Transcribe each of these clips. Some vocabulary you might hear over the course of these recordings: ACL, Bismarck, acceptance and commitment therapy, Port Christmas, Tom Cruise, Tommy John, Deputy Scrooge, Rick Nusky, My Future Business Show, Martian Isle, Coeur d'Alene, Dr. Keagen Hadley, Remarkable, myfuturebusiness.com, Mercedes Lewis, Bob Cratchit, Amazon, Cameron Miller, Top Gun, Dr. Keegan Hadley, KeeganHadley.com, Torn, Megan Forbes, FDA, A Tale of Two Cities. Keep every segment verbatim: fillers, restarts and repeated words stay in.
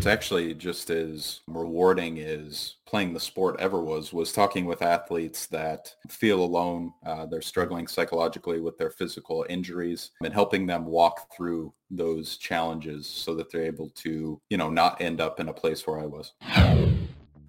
it's actually just as rewarding as playing the sport ever was, was talking with athletes that feel alone. Uh, they're struggling psychologically with their physical injuries and helping them walk through those challenges so that they're able to, you know, not end up in a place where I was.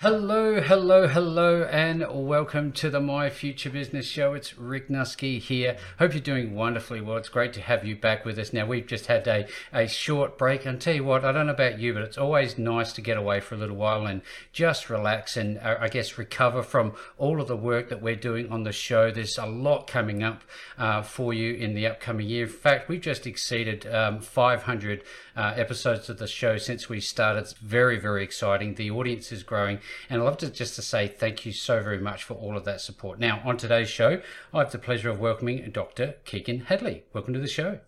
Hello, hello, hello, and welcome to the My Future Business Show. It's Rick Nusky here. Hope you're doing wonderfully well. It's great to have you back with us. Now, we've just had a, a short break. And tell you what, I don't know about you, but it's always nice to get away for a little while and just relax and, uh, I guess, recover from all of the work that we're doing on the show. There's a lot coming up uh, for you in the upcoming year. In fact, we've just exceeded um, five hundred uh, episodes of the show since we started. It's very, very exciting. The audience is growing. And I'd love to just to say thank you so very much for all of that support. Now, on today's show, I have the pleasure of welcoming Doctor Keegan Hadley. Welcome to the show.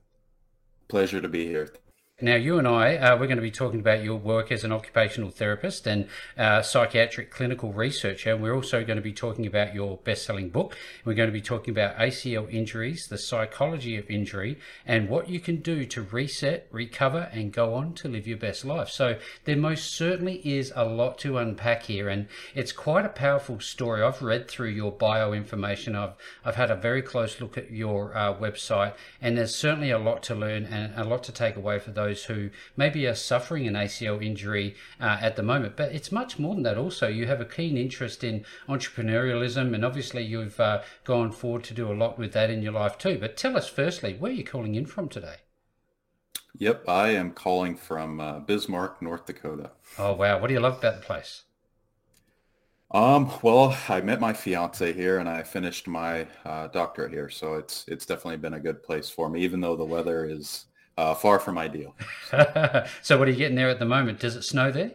Pleasure to be here. Now, you and I, uh, we're going to be talking about your work as an occupational therapist and uh, psychiatric clinical researcher. We're also going to be talking about your best-selling book. We're going to be talking about A C L injuries, the psychology of injury, and what you can do to reset, recover, and go on to live your best life. So there most certainly is a lot to unpack here, and it's quite a powerful story. I've read through your bio information. I've, I've had a very close look at your uh, website, and there's certainly a lot to learn and a lot to take away for those who maybe are suffering an A C L injury uh, at the moment. But it's much more than that. Also, you have a keen interest in entrepreneurialism, and obviously you've uh, gone forward to do a lot with that in your life too. But tell us firstly, where are you calling in from today? Yep, I am calling from uh, Bismarck, North Dakota. Oh, wow. What do you love about the place? Um, well, I met my fiance here and I finished my uh, doctorate here. So it's it's definitely been a good place for me, even though the weather is Uh, far from ideal. So what are you getting there at the moment? Does it snow there?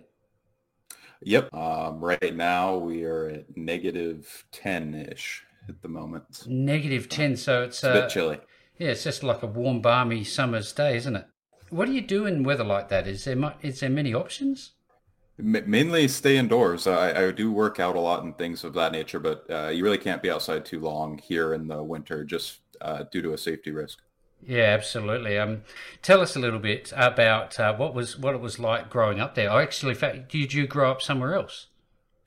Yep. Um, right now we are at negative ten-ish at the moment. Negative ten. So it's, it's a uh, bit chilly. Yeah, it's just like a warm, balmy summer's day, isn't it? What do you do in weather like that? Is there much, is there many options? Mainly stay indoors. I, I do work out a lot and things of that nature, but uh, you really can't be outside too long here in the winter just uh, due to a safety risk. Yeah, absolutely. Um, tell us a little bit about uh, what was what it was like growing up there. I actually, in fact, did you grow up somewhere else?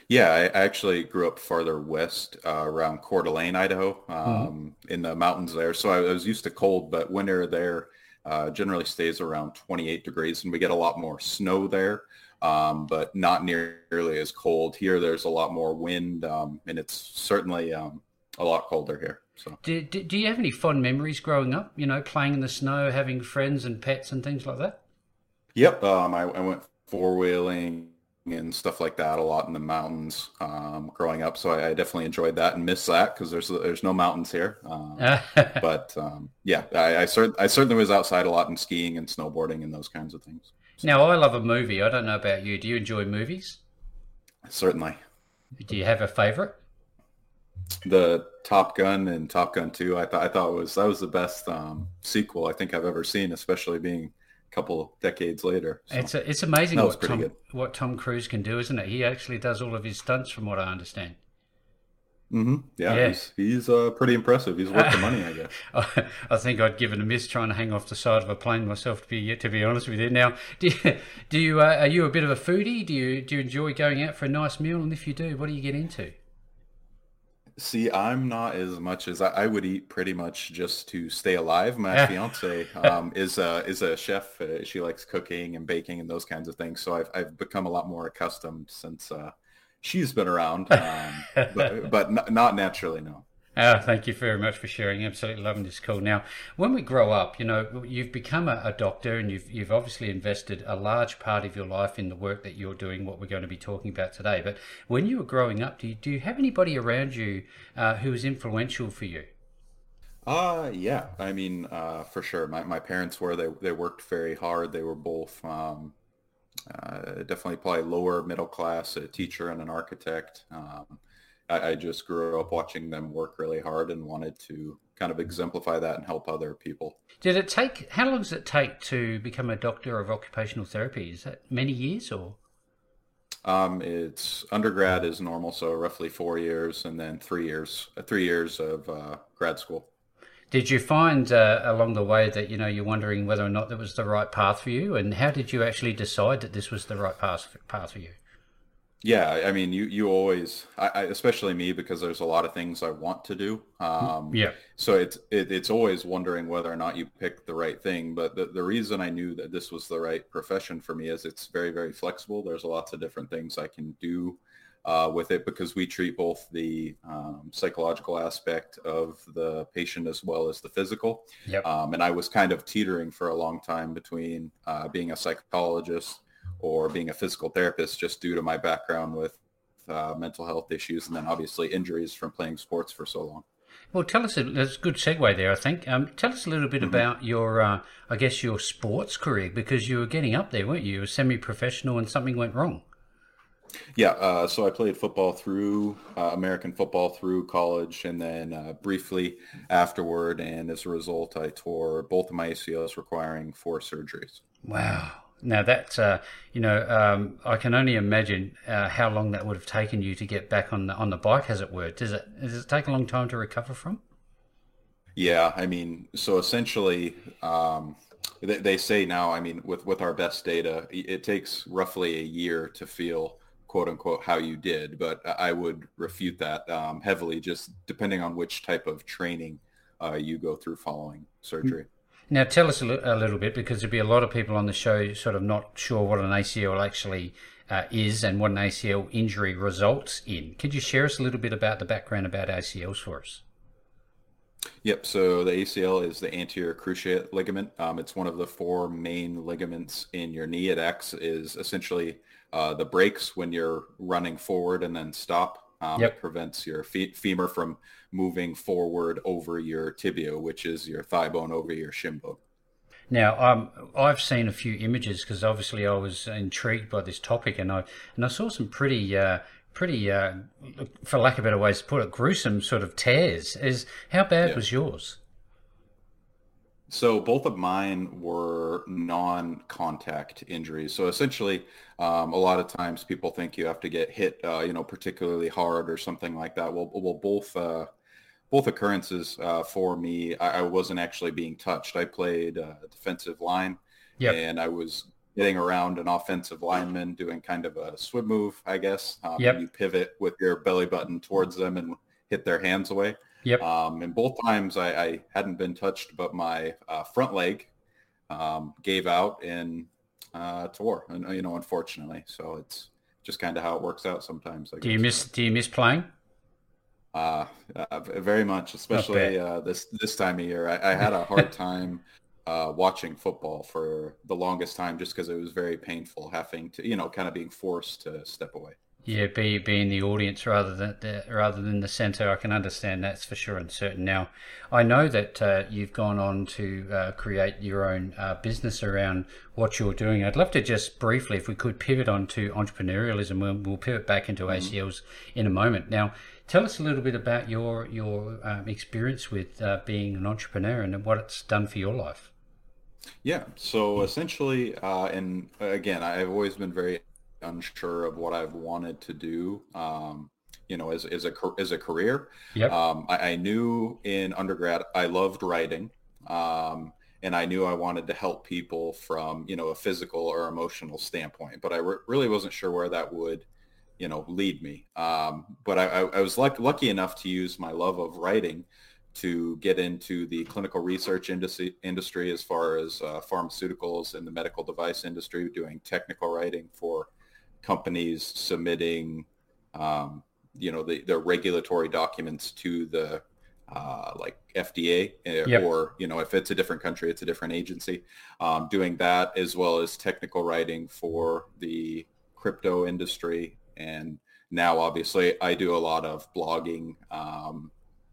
Yeah, I actually grew up farther west, uh, around Coeur d'Alene, Idaho, um, mm-hmm. in the mountains there. So I was used to cold, but winter there uh, generally stays around twenty-eight degrees, and we get a lot more snow there, um, but not nearly as cold. Here, there's a lot more wind, um, and it's certainly um, a lot colder here. So. Do, do do you have any fond memories growing up, you know, playing in the snow, having friends and pets and things like that? Yep. Um, I, I went four-wheeling and stuff like that a lot in the mountains um, growing up. So I, I definitely enjoyed that and miss that because there's there's no mountains here. Um, but, um, yeah, I, I, cert- I certainly was outside a lot and skiing and snowboarding and those kinds of things. So. Now, I love a movie. I don't know about you. Do you enjoy movies? Certainly. Do you have a favorite? The Top Gun and Top Gun two, I thought I thought was that was the best um, sequel I think I've ever seen, especially being a couple of decades later. So it's a, it's amazing what Tom good. what Tom Cruise can do, isn't it? He actually does all of his stunts, from what I understand. Mm-hmm. Yeah, yeah, he's he's uh, pretty impressive. He's worth the money, I guess. I, I think I'd give it a miss trying to hang off the side of a plane myself. To be to be honest with you, now do you, do you uh, are you a bit of a foodie? Do you do you enjoy going out for a nice meal? And if you do, what do you get into? See, I'm not as much as I, I would eat pretty much just to stay alive. My fiance um, is a, is a chef. Uh, she likes cooking and baking and those kinds of things. So I've I've become a lot more accustomed since uh, she's been around, um, but, but n- not naturally, no. Oh, thank you very much for sharing. Absolutely loving this call. Now, when we grow up, you know, you've become a, a doctor and you've you've obviously invested a large part of your life in the work that you're doing, what we're going to be talking about today. But when you were growing up, do you, do you have anybody around you uh, who was influential for you? Uh, yeah, I mean, uh, for sure. My my parents were, they, they worked very hard. They were both um, uh, definitely probably lower middle class, a teacher and an architect. Um I, I just grew up watching them work really hard and wanted to kind of exemplify that and help other people. Did it take, how long does it take to become a doctor of occupational therapy? Is that many years or? Um, it's undergrad is normal, so roughly four years and then three years, three years of uh, grad school. Did you find uh, along the way that, you know, you're wondering whether or not that was the right path for you? And how did you actually decide that this was the right path, path for you? Yeah, I mean, you, you always, I, I, especially me, because there's a lot of things I want to do. Um, yeah. So it's it, it's always wondering whether or not you picked the right thing. But the, the reason I knew that this was the right profession for me is it's very, very flexible. There's lots of different things I can do uh, with it because we treat both the um, psychological aspect of the patient as well as the physical. Yep. Um, and I was kind of teetering for a long time between uh, being a psychologist or being a physical therapist just due to my background with uh, mental health issues and then obviously injuries from playing sports for so long. Well, tell us, a, that's a good segue there, I think. Um, tell us a little bit mm-hmm. about your, uh, I guess, your sports career, because you were getting up there, weren't you? You were semi-professional and something went wrong. Yeah, uh, so I played football through, uh, American football through college and then uh, briefly afterward. And as a result, I tore both of my A C Ls requiring four surgeries. Wow. Now that's, uh, you know, um, I can only imagine uh, how long that would have taken you to get back on the on the bike, as it were. Does it does it take a long time to recover from? Yeah, I mean, so essentially, um, they, they say now, I mean, with, with our best data, it takes roughly a year to feel, quote unquote, how you did. But I would refute that um, heavily, just depending on which type of training uh, you go through following surgery. Mm-hmm. Now, tell us a little bit, because there'll be a lot of people on the show sort of not sure what an A C L actually uh, is and what an A C L injury results in. Could you share us a little bit about the background about A C Ls for us? Yep. So the A C L is the anterior cruciate ligament. Um, it's one of the four main ligaments in your knee. It acts is essentially uh, the brakes when you're running forward and then stop. Um, yep. It prevents your fe- femur from moving forward over your tibia, which is your thigh bone over your shin bone. Now, um, I've seen a few images because obviously I was intrigued by this topic, and I and I saw some pretty, uh, pretty, uh, for lack of better ways to put it, gruesome sort of tears. Is how bad yeah. was yours? So both of mine were non-contact injuries. So essentially, um, a lot of times people think you have to get hit, uh, you know, particularly hard or something like that. Well, well, both uh, both occurrences uh, for me, I, I wasn't actually being touched. I played uh, defensive line, yep. and I was getting around an offensive lineman doing kind of a swim move, I guess. Um, yep. You pivot with your belly button towards them and hit their hands away. Yep. Um, and both times I, I hadn't been touched, but my uh, front leg um, gave out and uh, tore. And you know, unfortunately, so it's just kind of how it works out sometimes. I do guess. you miss? Do you miss playing? Uh, uh very much, especially uh, this this time of year. I, I had a hard time uh, watching football for the longest time, just because it was very painful having to, you know, kind of being forced to step away. Yeah, be be in the audience rather than the, rather than the centre. I can understand that's for sure and certain. Now, I know that uh, you've gone on to uh, create your own uh, business around what you're doing. I'd love to just briefly, if we could, pivot on to entrepreneurialism. We'll, we'll pivot back into mm-hmm. A C Ls in a moment. Now, tell us a little bit about your your um, experience with uh, being an entrepreneur and what it's done for your life. Yeah. So essentially, uh, and again, I've always been very unsure of what I've wanted to do, um, you know, as, as a, as a career. Yep. Um, I, I knew in undergrad, I loved writing. Um, and I knew I wanted to help people from, you know, a physical or emotional standpoint, but I re- really wasn't sure where that would, you know, lead me. Um, but I, I, I was luck- lucky enough to use my love of writing to get into the clinical research industry, industry as far as uh, pharmaceuticals and the medical device industry, doing technical writing for companies submitting, um, you know, the, the regulatory documents to the uh, like F D A yep. or, you know, if it's a different country, it's a different agency, um, doing that as well as technical writing for the crypto industry. And now, obviously, I do a lot of blogging, um,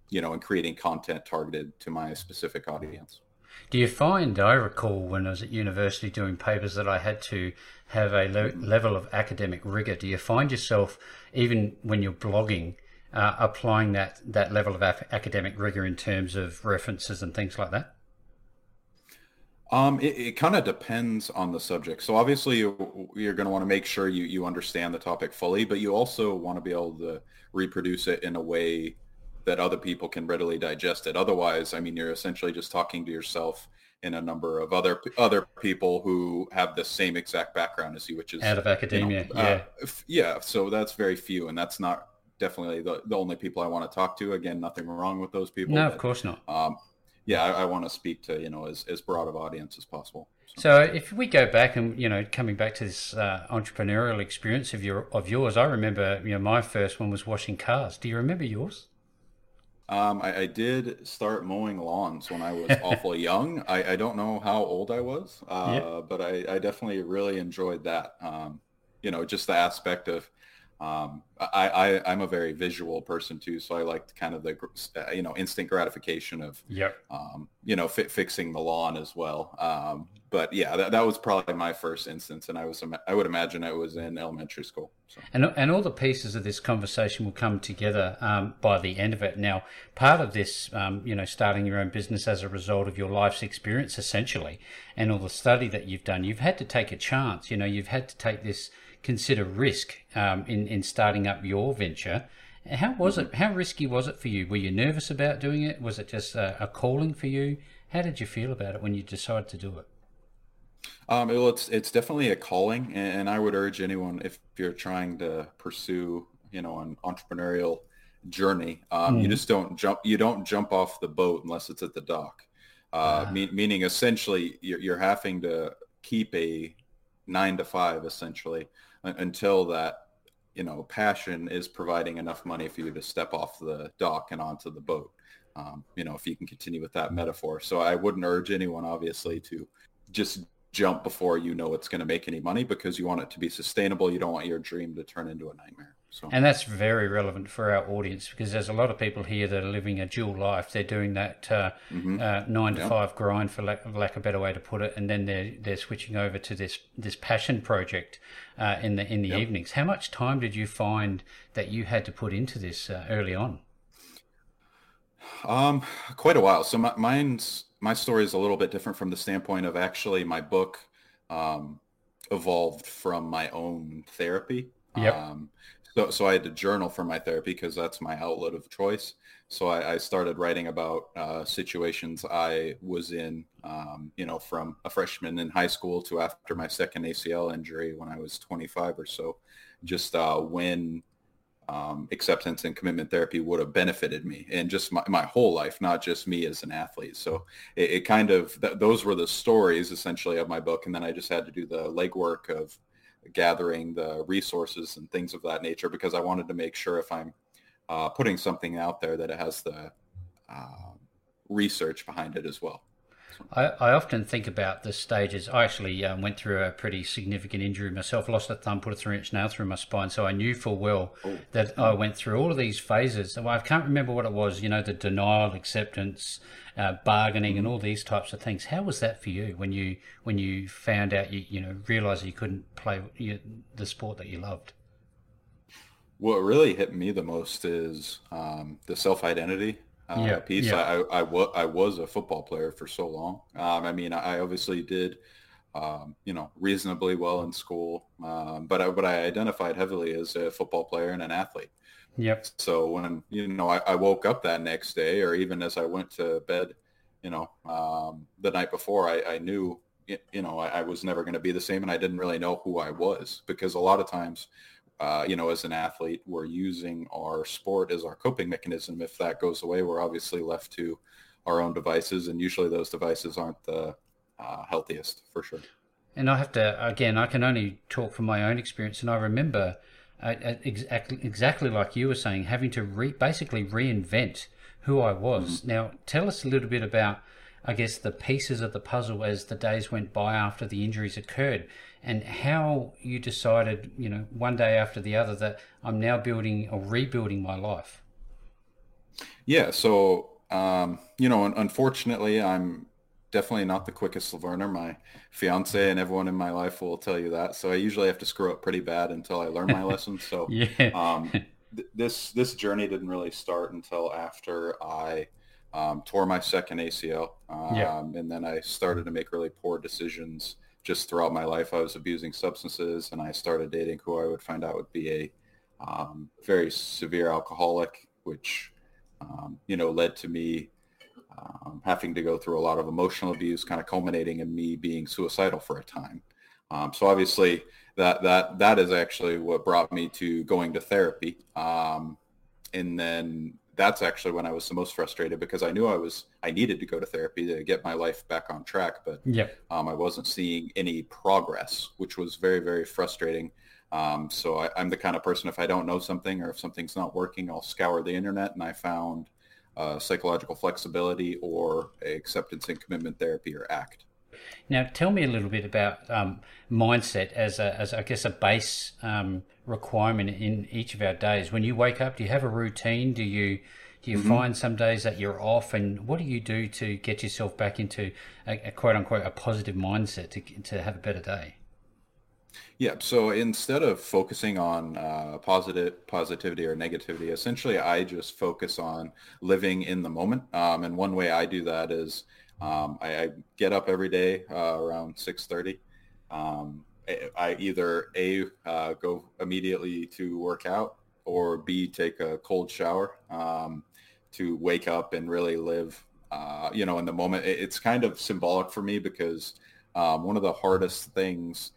you know, and creating content targeted to my specific audience. Do you find, I recall when I was at university doing papers that I had to have a le- level of academic rigor. Do you find yourself, even when you're blogging, uh, applying that that level of a- academic rigor in terms of references and things like that? Um, it it kind of depends on the subject. So obviously you, you're going to want to make sure you, you understand the topic fully, but you also want to be able to reproduce it in a way that other people can readily digest it. Otherwise, I mean, you're essentially just talking to yourself and a number of other other people who have the same exact background as you, which is out of academia. You know, yeah. Uh, yeah. So that's very few. And that's not definitely the, the only people I want to talk to. Again, nothing wrong with those people. No, but, of course not. Um, yeah, I, I want to speak to, you know, as, as broad of audience as possible. So. so if we go back and, you know, coming back to this uh, entrepreneurial experience of your of yours, I remember, you know, my first one was washing cars. Do you remember yours? Um, I, I did start mowing lawns when I was awfully young. I, I don't know how old I was, uh, yeah. but I, I definitely really enjoyed that. Um, you know, just the aspect of, um, I, I, I'm a very visual person too. So I liked kind of the, you know, instant gratification of, yep. um, you know, fi- fixing the lawn as well. Um, but yeah, that, that was probably my first instance. And I was, I would imagine I was in elementary school. So. And and all the pieces of this conversation will come together um, by the end of it. Now, part of this, um, you know, starting your own business as a result of your life's experience, essentially, and all the study that you've done, you've had to take a chance, you know, you've had to take this, consider risk um, in, in starting up your venture. How was mm-hmm. it? How risky was it for you? Were you nervous about doing it? Was it just a, a calling for you? How did you feel about it when you decided to do it? Um, well, it's it's definitely a calling, and I would urge anyone, if you're trying to pursue, you know, an entrepreneurial journey, um, mm. you just don't jump you don't jump off the boat unless it's at the dock. Uh, ah. me- meaning, essentially, you're, you're having to keep a nine to five essentially until that, you know, passion is providing enough money for you to step off the dock and onto the boat. Um, you know, if you can continue with that mm. metaphor. So I wouldn't urge anyone, obviously, to just jump before you know it's going to make any money, because you want it to be sustainable. You don't want your dream to turn into a nightmare. So. And that's very relevant for our audience, because there's a lot of people here that are living a dual life. They're doing that uh, mm-hmm. uh, nine yeah. to five grind, for lack, lack of a better way to put it, and then they're they're switching over to this this passion project uh, in the in the yep. evenings. How much time did you find that you had to put into this uh, early on? Um, quite a while. So my, mine's. My story is a little bit different from the standpoint of actually my book um, evolved from my own therapy. Yep. Um, so, so I had to journal for my therapy because that's my outlet of choice. So I, I started writing about uh, situations I was in, um, you know, from a freshman in high school to after my second A C L injury when I was twenty-five or so, just uh, when Um, acceptance and commitment therapy would have benefited me, and just my, my whole life, not just me as an athlete. So it, it kind of, th- those were the stories essentially of my book. And then I just had to do the legwork of gathering the resources and things of that nature, because I wanted to make sure if I'm uh, putting something out there that it has the uh, research behind it as well. I, I often think about the stages. I actually um, went through a pretty significant injury myself, lost a thumb, put a three-inch nail through my spine. So I knew full well oh. that I went through all of these phases. Well, I can't remember what it was, you know, the denial, acceptance, uh, bargaining, mm-hmm. and all these types of things. How was that for you when you when you found out, you, you know, realised you couldn't play you, the sport that you loved? What really hit me the most is um, the self-identity. Uh, yeah, piece. Yeah. I, I, I, wa- I was a football player for so long. Um, I mean, I obviously did, um, you know, reasonably well in school, um, but I, but I identified heavily as a football player and an athlete. Yep. So when, you know, I, I woke up that next day, or even as I went to bed, you know, um, the night before, I, I knew, you know, I, I was never going to be the same, and I didn't really know who I was, because a lot of times, Uh, you know, as an athlete, we're using our sport as our coping mechanism. If that goes away, we're obviously left to our own devices, and usually those devices aren't the uh, healthiest, for sure. And I have to, again, I can only talk from my own experience, and I remember uh, exactly, exactly like you were saying, having to re- basically reinvent who I was. Mm-hmm. Now, tell us a little bit about, I guess, the pieces of the puzzle as the days went by after the injuries occurred, and how you decided, you know, one day after the other, that I'm now building or rebuilding my life. Yeah. So, um, you know, unfortunately, I'm definitely not the quickest learner. My fiance and everyone in my life will tell you that. So I usually have to screw up pretty bad until I learn my lesson. So, yeah. um, th- this this journey didn't really start until after I um, tore my second A C L. Um, yeah. And then I started to make really poor decisions just throughout my life. I was abusing substances, and I started dating who I would find out would be a um, very severe alcoholic, which, um, you know, led to me um, having to go through a lot of emotional abuse, kind of culminating in me being suicidal for a time. Um, so obviously that, that, that is actually what brought me to going to therapy. Um, and then that's actually when I was the most frustrated, because I knew I was, I needed to go to therapy to get my life back on track, but yep. um, I wasn't seeing any progress, which was very, very frustrating. Um, so I, I'm the kind of person, if I don't know something or if something's not working, I'll scour the internet, and I found uh, psychological flexibility or acceptance and commitment therapy, or ACT. Now, tell me a little bit about um, mindset as, a, as I guess, a base um, requirement in each of our days. When you wake up, do you have a routine? Do you do you mm-hmm. find some days that you're off? And what do you do to get yourself back into a, a quote unquote a positive mindset to to have a better day? Yeah. So instead of focusing on uh, positive positivity or negativity, essentially I just focus on living in the moment. Um, and one way I do that is Um, I, I get up every day uh, around six thirty. Um, I, I either A, uh, go immediately to work out, or B, take a cold shower um, to wake up and really live, uh, you know, in the moment. It, it's kind of symbolic for me, because um, one of the hardest things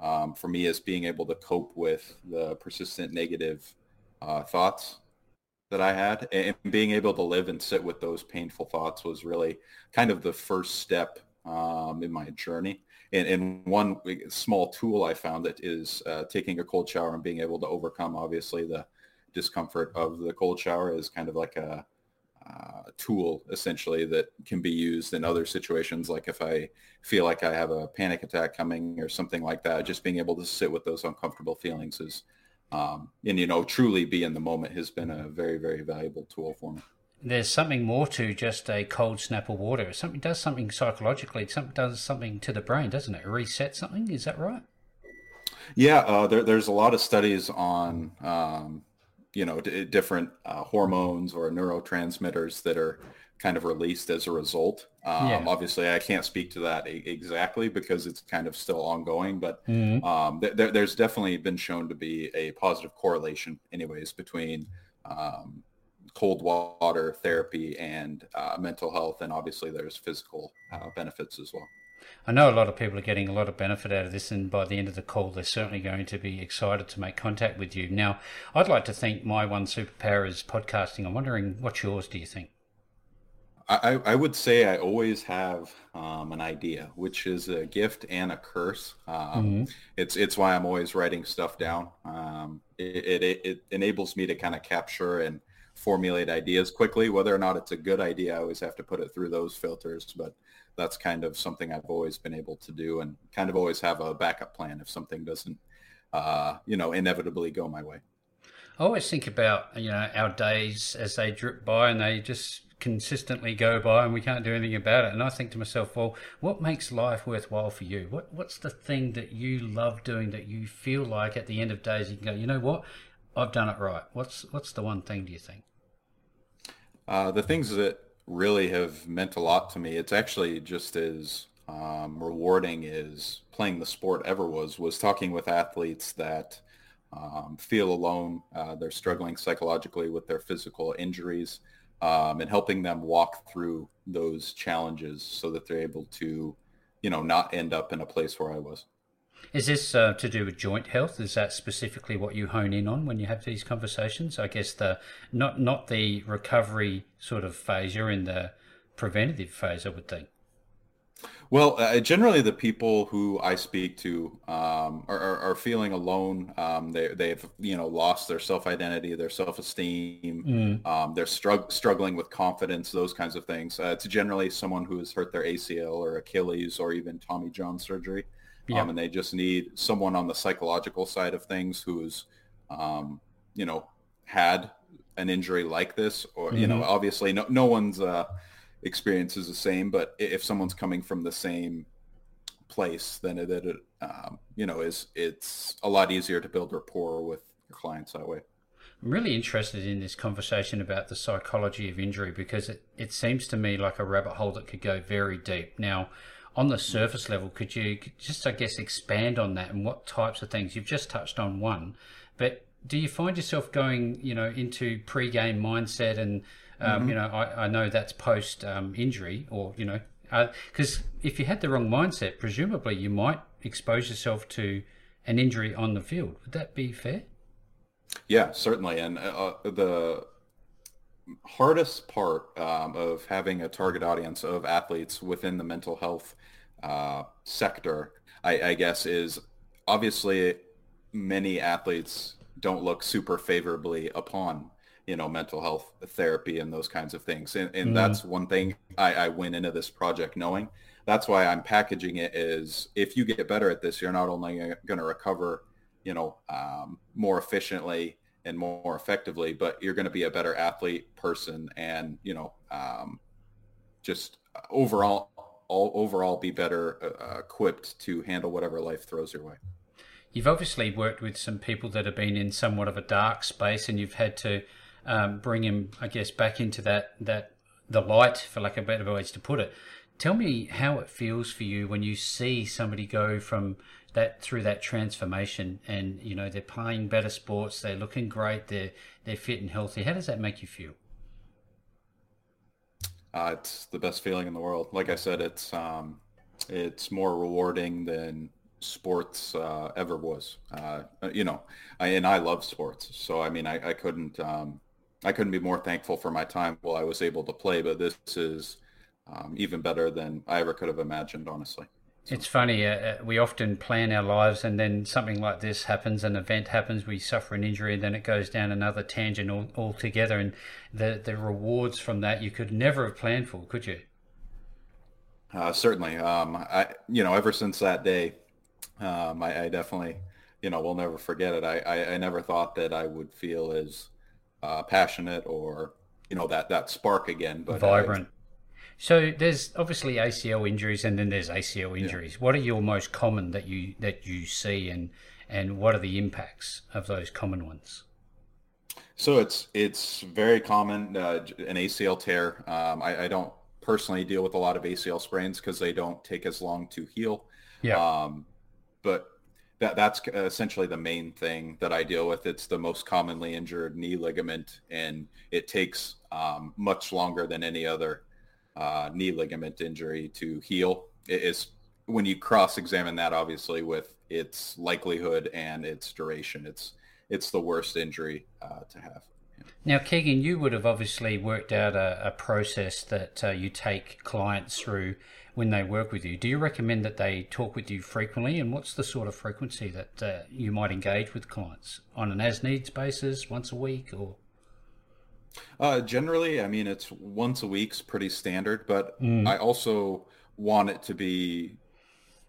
um, for me is being able to cope with the persistent negative uh, thoughts that I had, and being able to live and sit with those painful thoughts was really kind of the first step um, in my journey. And, and one small tool I found that is uh, taking a cold shower and being able to overcome, obviously, the discomfort of the cold shower is kind of like a uh, tool, essentially, that can be used in other situations. Like if I feel like I have a panic attack coming or something like that, just being able to sit with those uncomfortable feelings is Um, and, you know, truly be in the moment has been a very, very valuable tool for me. There's something more to just a cold snap of water. Something does something psychologically, something does something to the brain, doesn't it? Reset something. Is that right? Yeah. Uh, there, there's a lot of studies on, um, you know, d- different uh, hormones or neurotransmitters that are kind of released as a result. Um, yeah. Obviously, I can't speak to that a- exactly because it's kind of still ongoing, but mm-hmm. um, th- th- there's definitely been shown to be a positive correlation anyways between um, cold water therapy and uh, mental health. And obviously, there's physical uh, benefits as well. I know a lot of people are getting a lot of benefit out of this, and by the end of the call, they're certainly going to be excited to make contact with you. Now, I'd like to think my one superpower is podcasting. I'm wondering, what's yours, do you think? I, I would say I always have um, an idea, which is a gift and a curse. Um, mm-hmm. It's it's why I'm always writing stuff down. Um, it, it it enables me to kind of capture and formulate ideas quickly. Whether or not it's a good idea, I always have to put it through those filters. But that's kind of something I've always been able to do, and kind of always have a backup plan if something doesn't, uh, you know, inevitably go my way. I always think about, you know, our days as they drip by and they just consistently go by and we can't do anything about it. And I think to myself, well, what makes life worthwhile for you? What What's the thing that you love doing that you feel like at the end of days you can go, you know what, I've done it right? What's What's the one thing, do you think? Uh, the things that really have meant a lot to me, it's actually just as um, rewarding as playing the sport ever was, was talking with athletes that um, feel alone. Uh, they're struggling psychologically with their physical injuries. Um, and helping them walk through those challenges so that they're able to, you know, not end up in a place where I was. Is this uh, to do with joint health? Is that specifically what you hone in on when you have these conversations? I guess the not not the recovery sort of phase, you're in the preventative phase, I would think. Well, uh, generally the people who I speak to um, are, are, are feeling alone. Um, they, they've, you know, lost their self-identity, their self-esteem. Mm. Um, they're strug- struggling with confidence, those kinds of things. Uh, it's generally someone who has hurt their A C L or Achilles or even Tommy John surgery. Yeah. Um, and they just need someone on the psychological side of things who's, um, you know, had an injury like this. Or, mm-hmm. you know, obviously no, no one's... Uh, experience is the same, but if someone's coming from the same place, then it, it um, you know, is it's a lot easier to build rapport with your clients that way. I'm really interested in this conversation about the psychology of injury, because it, it seems to me like a rabbit hole that could go very deep. Now, on the surface level, could you just, I guess, expand on that and what types of things? You've just touched on one, but do you find yourself going, you know, into pre-game mindset and, um, mm-hmm. you know, I, I know that's post um, injury or, you know, because uh, if you had the wrong mindset, presumably you might expose yourself to an injury on the field. Would that be fair? Yeah, certainly. And uh, the hardest part um, of having a target audience of athletes within the mental health uh, sector, I, I guess, is obviously many athletes don't look super favorably upon, you know, mental health therapy and those kinds of things. And, and mm. that's one thing I, I went into this project knowing. That's why I'm packaging it is, if you get better at this, you're not only going to recover, you know, um, more efficiently and more effectively, but you're going to be a better athlete, person, and, you know, um, just overall, all, overall be better uh, equipped to handle whatever life throws your way. You've obviously worked with some people that have been in somewhat of a dark space, and you've had to um, bring them, I guess, back into that, that the light, for lack of a better ways to put it. Tell me how it feels for you when you see somebody go from that through that transformation, and you know they're playing better sports, they're looking great, they're they're fit and healthy. How does that make you feel? Uh, it's the best feeling in the world. Like I said, it's um, it's more rewarding than sports uh ever was. Uh you know I, and I love sports, so I mean I, I couldn't um I couldn't be more thankful for my time while I was able to play, but this is um even better than I ever could have imagined, honestly. So. It's funny, uh, we often plan our lives and then something like this happens, an event happens, we suffer an injury, and then it goes down another tangent all, altogether, and the the rewards from that you could never have planned for, could you? Uh certainly. um I you know ever since that day, Um, I, I definitely, you know, will never forget it. I, I, I never thought that I would feel as uh, passionate or, you know, that, that spark again. But vibrant. I, so there's obviously A C L injuries, and then there's A C L injuries. Yeah. What are your most common that you that you see, and and what are the impacts of those common ones? So it's it's very common, uh, an A C L tear. Um, I, I don't personally deal with a lot of A C L sprains because they don't take as long to heal. Yeah. Um, but that, that's essentially the main thing that I deal with. It's the most commonly injured knee ligament, and it takes um, much longer than any other uh, knee ligament injury to heal. It is, when you cross-examine that, obviously, with its likelihood and its duration, it's it's the worst injury uh, to have. Now, Keegan, you would have obviously worked out a, a process that uh, you take clients through when they work with you. Do you recommend that they talk with you frequently, and what's the sort of frequency that uh, you might engage with clients on an as-needs basis, once a week, or? Uh, generally, I mean, it's once a week's pretty standard, but mm. I also want it to be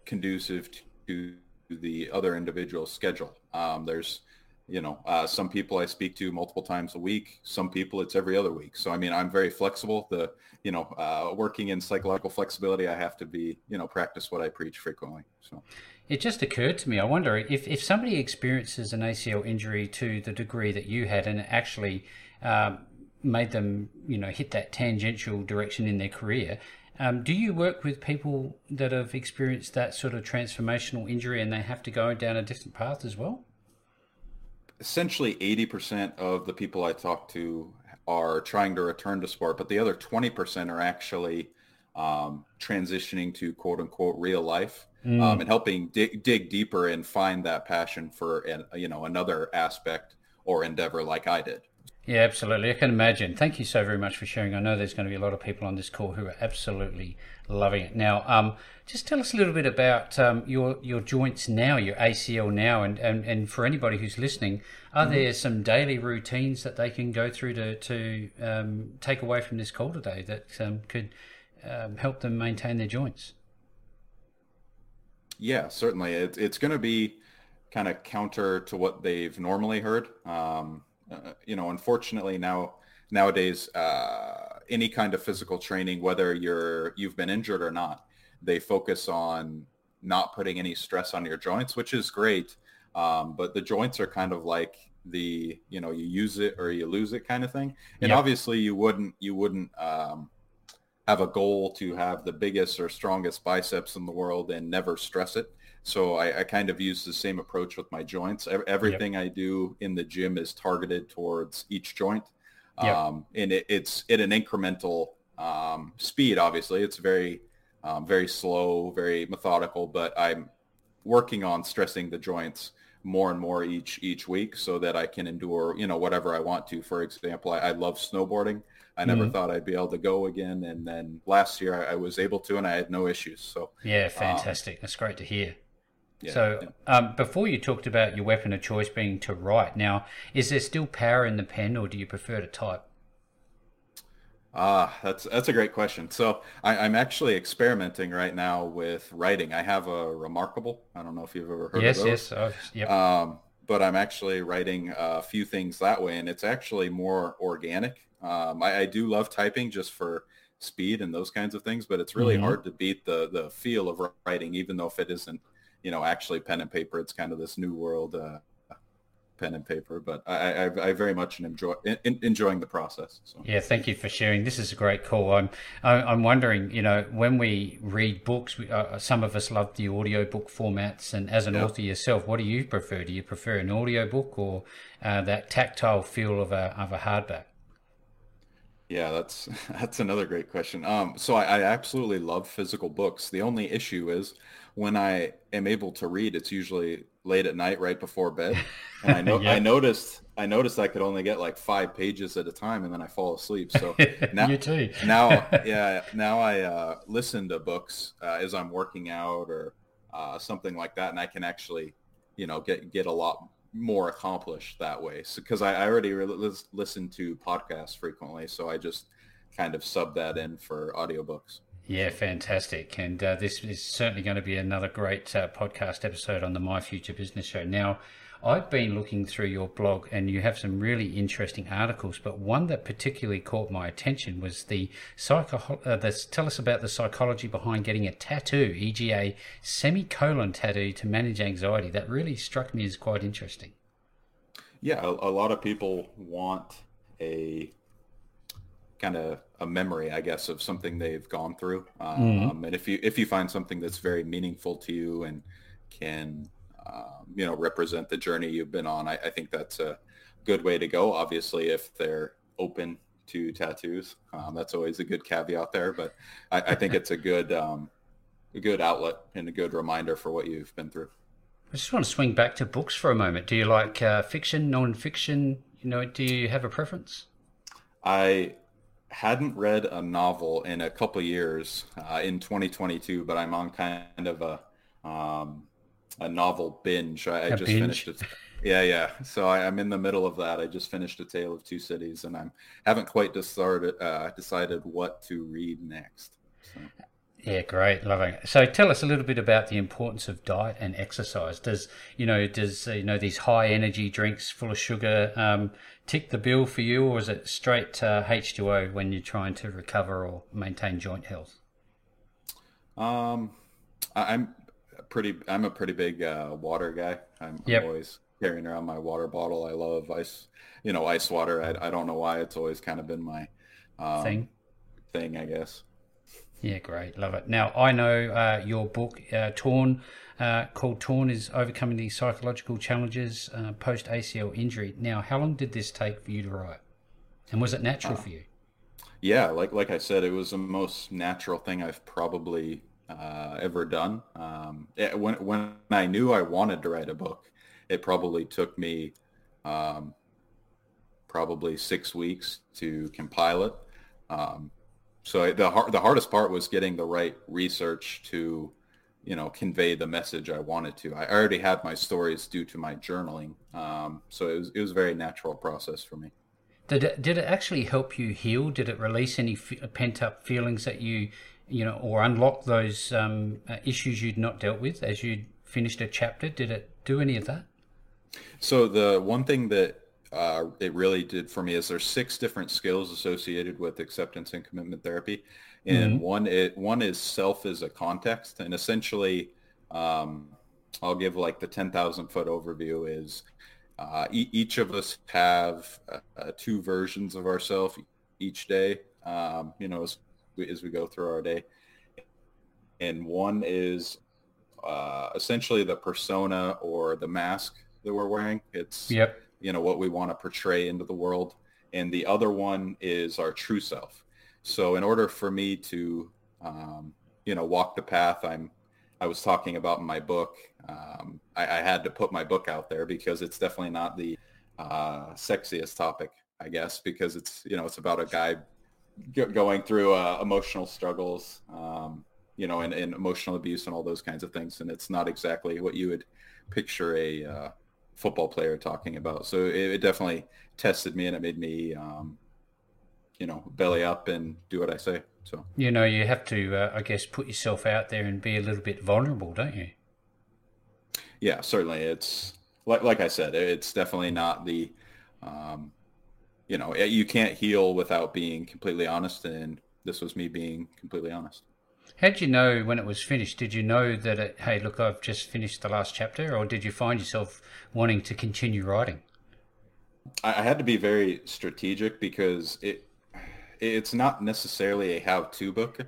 conducive to the other individual's schedule. Um, there's You know, uh, some people I speak to multiple times a week, some people it's every other week. So, I mean, I'm very flexible. The, you know, uh, working in psychological flexibility, I have to be, you know, practice what I preach frequently. So it just occurred to me, I wonder if, if somebody experiences an A C L injury to the degree that you had, and it actually um, made them, you know, hit that tangential direction in their career. Um, do you work with people that have experienced that sort of transformational injury and they have to go down a different path as well? Essentially eighty percent of the people I talk to are trying to return to sport, but the other twenty percent are actually um, transitioning to quote unquote real life mm. um, and helping dig, dig deeper and find that passion for, an, you know, another aspect or endeavor like I did. Yeah, absolutely. I can imagine. Thank you so very much for sharing. I know there's going to be a lot of people on this call who are absolutely loving it. Now, um, just tell us a little bit about um, your your joints now, your A C L now, and, and, and for anybody who's listening, are mm-hmm. there some daily routines that they can go through to, to um, take away from this call today that um, could um, help them maintain their joints? Yeah, certainly. It, it's going to be kind of counter to what they've normally heard. Um Uh, you know, unfortunately, now nowadays, uh, any kind of physical training, whether you're you've been injured or not, they focus on not putting any stress on your joints, which is great. Um, but the joints are kind of like the, you know, you use it or you lose it kind of thing. And yep. obviously you wouldn't, you wouldn't um, have a goal to have the biggest or strongest biceps in the world and never stress it. So I, I kind of use the same approach with my joints. Everything yep. I do in the gym is targeted towards each joint. Yep. Um, and it, it's at an incremental um, speed. Obviously it's very, um, very slow, very methodical, but I'm working on stressing the joints more and more each, each week so that I can endure, you know, whatever I want to. For example, I, I love snowboarding. I never mm-hmm. thought I'd be able to go again. And then last year I, I was able to, and I had no issues. So yeah, fantastic. Um, That's great to hear. Yeah, so yeah. Um, before you talked about your weapon of choice being to write. Now, is there still power in the pen, or do you prefer to type? Ah, that's that's a great question. So I, I'm actually experimenting right now with writing. I have a Remarkable. I don't know if you've ever heard yes, of those. Yes, yes. Uh, yep. Um, but I'm actually writing a few things that way, and it's actually more organic. Um, I, I do love typing just for speed and those kinds of things, but it's really mm-hmm. hard to beat the the feel of writing, even though if it isn't, you know, actually pen and paper. It's kind of this new world, uh, pen and paper, but I, I, I very much enjoy in, enjoying the process. So. Yeah. Thank you for sharing. This is a great call. I'm, I'm wondering, you know, when we read books, we, uh, some of us love the audiobook formats, and as an yeah. author yourself, what do you prefer? Do you prefer an audiobook or, uh, that tactile feel of a, of a hardback? Yeah, that's, that's another great question. Um, so I, I absolutely love physical books. The only issue is when I am able to read, it's usually late at night, right before bed. And I know, yeah. I noticed, I noticed I could only get like five pages at a time, and then I fall asleep. So now, you too. now, yeah, now I, uh, listen to books, uh, as I'm working out or, uh, something like that. And I can actually, you know, get, get a lot more accomplished that way. So, cause I, I already re- listen to podcasts frequently. So I just kind of sub that in for audiobooks. Yeah, fantastic. And uh, this is certainly going to be another great uh, podcast episode on the My Future Business Show. Now, I've been looking through your blog, and you have some really interesting articles, but one that particularly caught my attention was the psycho. Uh, the, tell us about the psychology behind getting a tattoo, for example a semicolon tattoo to manage anxiety. That really struck me as quite interesting. Yeah, a, a lot of people want a kind of a memory, I guess, of something they've gone through. Um, mm-hmm. And if you, if you find something that's very meaningful to you and can, um, you know, represent the journey you've been on, I, I think that's a good way to go. Obviously, if they're open to tattoos, um, that's always a good caveat there, but I, I think it's a good, um, a good outlet and a good reminder for what you've been through. I just want to swing back to books for a moment. Do you like uh, fiction, non-fiction? You know, do you have a preference? I, hadn't read a novel in a couple of years uh, in twenty twenty-two, but I'm on kind of a um, a novel binge. I, I just binge. finished it. Yeah, yeah. So I, I'm in the middle of that. I just finished A Tale of Two Cities, and I haven't quite decided uh, decided what to read next. So. Yeah, great, loving it. So tell us a little bit about the importance of diet and exercise. Does, you know, does, you know, these high energy drinks full of sugar um, tick the bill for you, or is it straight uh, H two O when you're trying to recover or maintain joint health? Um, I'm pretty, I'm a pretty big uh, water guy. I'm, yep. I'm always carrying around my water bottle. I love ice, you know, ice water. I, I don't know why, it's always kind of been my um, thing. thing, I guess. Yeah, great. Love it. Now, I know uh, your book, uh, Torn, uh, called Torn, is overcoming the psychological challenges uh, post-A C L injury. Now, how long did this take for you to write? And was it natural uh, for you? Yeah, like like I said, it was the most natural thing I've probably uh, ever done. Um, it, when, when I knew I wanted to write a book, it probably took me um, probably six weeks to compile it. Um So the hard, the hardest part was getting the right research to, you know, convey the message I wanted to. I already had my stories due to my journaling, um, so it was it was a very natural process for me. Did it, did it actually help you heal? Did it release any f- pent up feelings that you, you know, or unlock those um, issues you'd not dealt with as you finished a chapter? Did it do any of that? So the one thing that. Uh, it really did for me is there's six different skills associated with acceptance and commitment therapy. And mm-hmm. one, it, one is self as a context. And essentially, um, I'll give like the ten thousand foot overview is Uh, e- each of us have uh, two versions of ourselves each day, um, you know, as we, as we go through our day. And one is uh, essentially the persona or the mask that we're wearing. It's, yep. you know, what we want to portray into the world. And the other one is our true self. So in order for me to, um, you know, walk the path I'm, I was talking about in my book, um, I, I had to put my book out there because it's definitely not the uh, sexiest topic, I guess, because it's, you know, it's about a guy g- going through uh, emotional struggles, um, you know, and, and emotional abuse and all those kinds of things. And it's not exactly what you would picture a uh, football player talking about. So it, it definitely tested me, and it made me, um, you know, belly up and do what I say. So, you know, you have to, uh, I guess, put yourself out there and be a little bit vulnerable, don't you? Yeah, certainly. It's like, like I said, it's definitely not the, um, you know, you can't heal without being completely honest. And this was me being completely honest. How did you know when it was finished? Did you know that, it, hey, look, I've just finished the last chapter, or did you find yourself wanting to continue writing? I, I had to be very strategic because it, It's not necessarily a how-to book.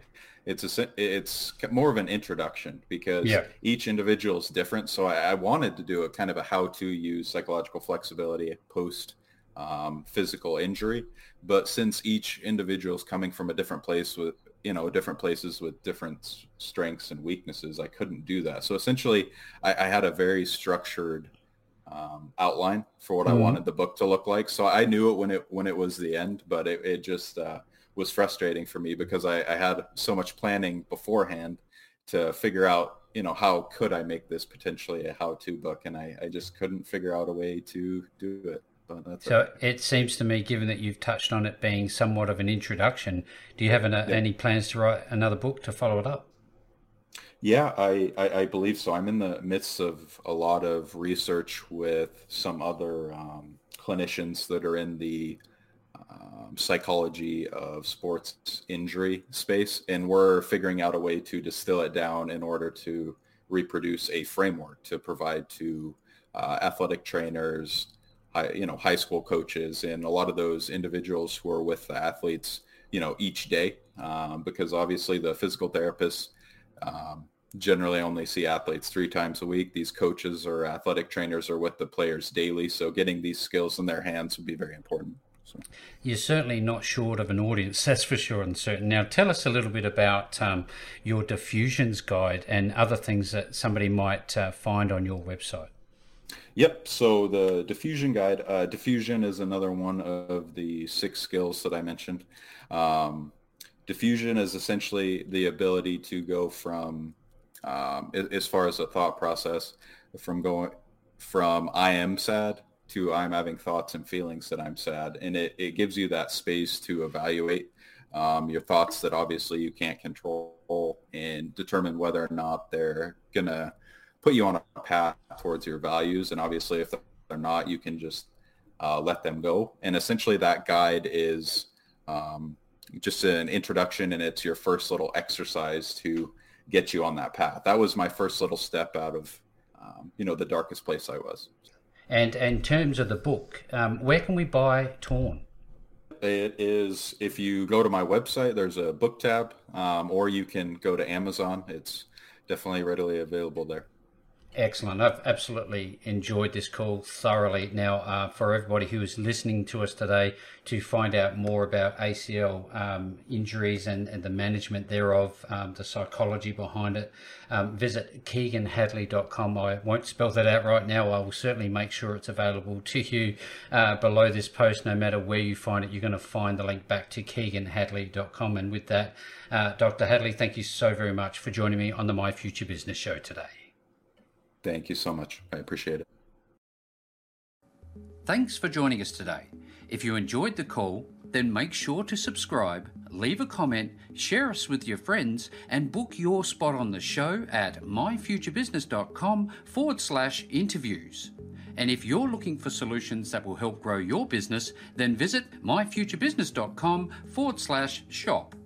It's a, it's more of an introduction because yeah. each individual is different. So I, I wanted to do a kind of a how-to use psychological flexibility post um, physical injury. But since each individual is coming from a different place with, you know, different places with different strengths and weaknesses, I couldn't do that. So essentially I, I had a very structured Um, outline for what mm-hmm. I wanted the book to look like. So I knew it when it when it was the end, but it, it just uh, was frustrating for me because I, I had so much planning beforehand to figure out, you know, how could I make this potentially a how-to book, and I, I just couldn't figure out a way to do it. But that's so it. It seems to me, given that you've touched on it being somewhat of an introduction, do you have an, yeah. any plans to write another book to follow it up? Yeah, I, I, I believe so. I'm in the midst of a lot of research with some other um, clinicians that are in the um, psychology of sports injury space, and we're figuring out a way to distill it down in order to reproduce a framework to provide to uh, athletic trainers, high, you know, high school coaches, and a lot of those individuals who are with the athletes, you know, each day, um, because obviously the physical therapists Um, generally only see athletes three times a week. These coaches or athletic trainers are with the players daily, so getting these skills in their hands would be very important. So. You're certainly not short of an audience, that's for sure and certain. Now, tell us a little bit about um, your diffusions guide and other things that somebody might uh, find on your website. Yep, so the diffusion guide, uh, diffusion is another one of the six skills that I mentioned. Um, Diffusion is essentially the ability to go from, um, as far as a thought process, from going from I am sad to I'm having thoughts and feelings that I'm sad. And it, it gives you that space to evaluate um, your thoughts that obviously you can't control and determine whether or not they're going to put you on a path towards your values. And obviously, if they're not, you can just uh, let them go. And essentially, that guide is... Um, just an introduction, and it's your first little exercise to get you on that path. That was my first little step out of, um, you know, the darkest place I was. And, and in terms of the book, um, where can we buy Torn? It is, if you go to my website, there's a book tab, um, or you can go to Amazon. It's definitely readily available there. Excellent. I've absolutely enjoyed this call thoroughly. Now, uh, for everybody who is listening to us today to find out more about A C L um, injuries and, and the management thereof, um, the psychology behind it, um, visit Keegan Hadley dot com. I won't spell that out right now. I will certainly make sure it's available to you uh, below this post. No matter where you find it, you're going to find the link back to Keegan Hadley dot com. And with that, uh, Doctor Hadley, thank you so very much for joining me on the My Future Business Show today. Thank you so much. I appreciate it. Thanks for joining us today. If you enjoyed the call, then make sure to subscribe, leave a comment, share us with your friends, and book your spot on the show at myfuturebusiness.com forward slash interviews. And if you're looking for solutions that will help grow your business, then visit myfuturebusiness.com forward slash shop.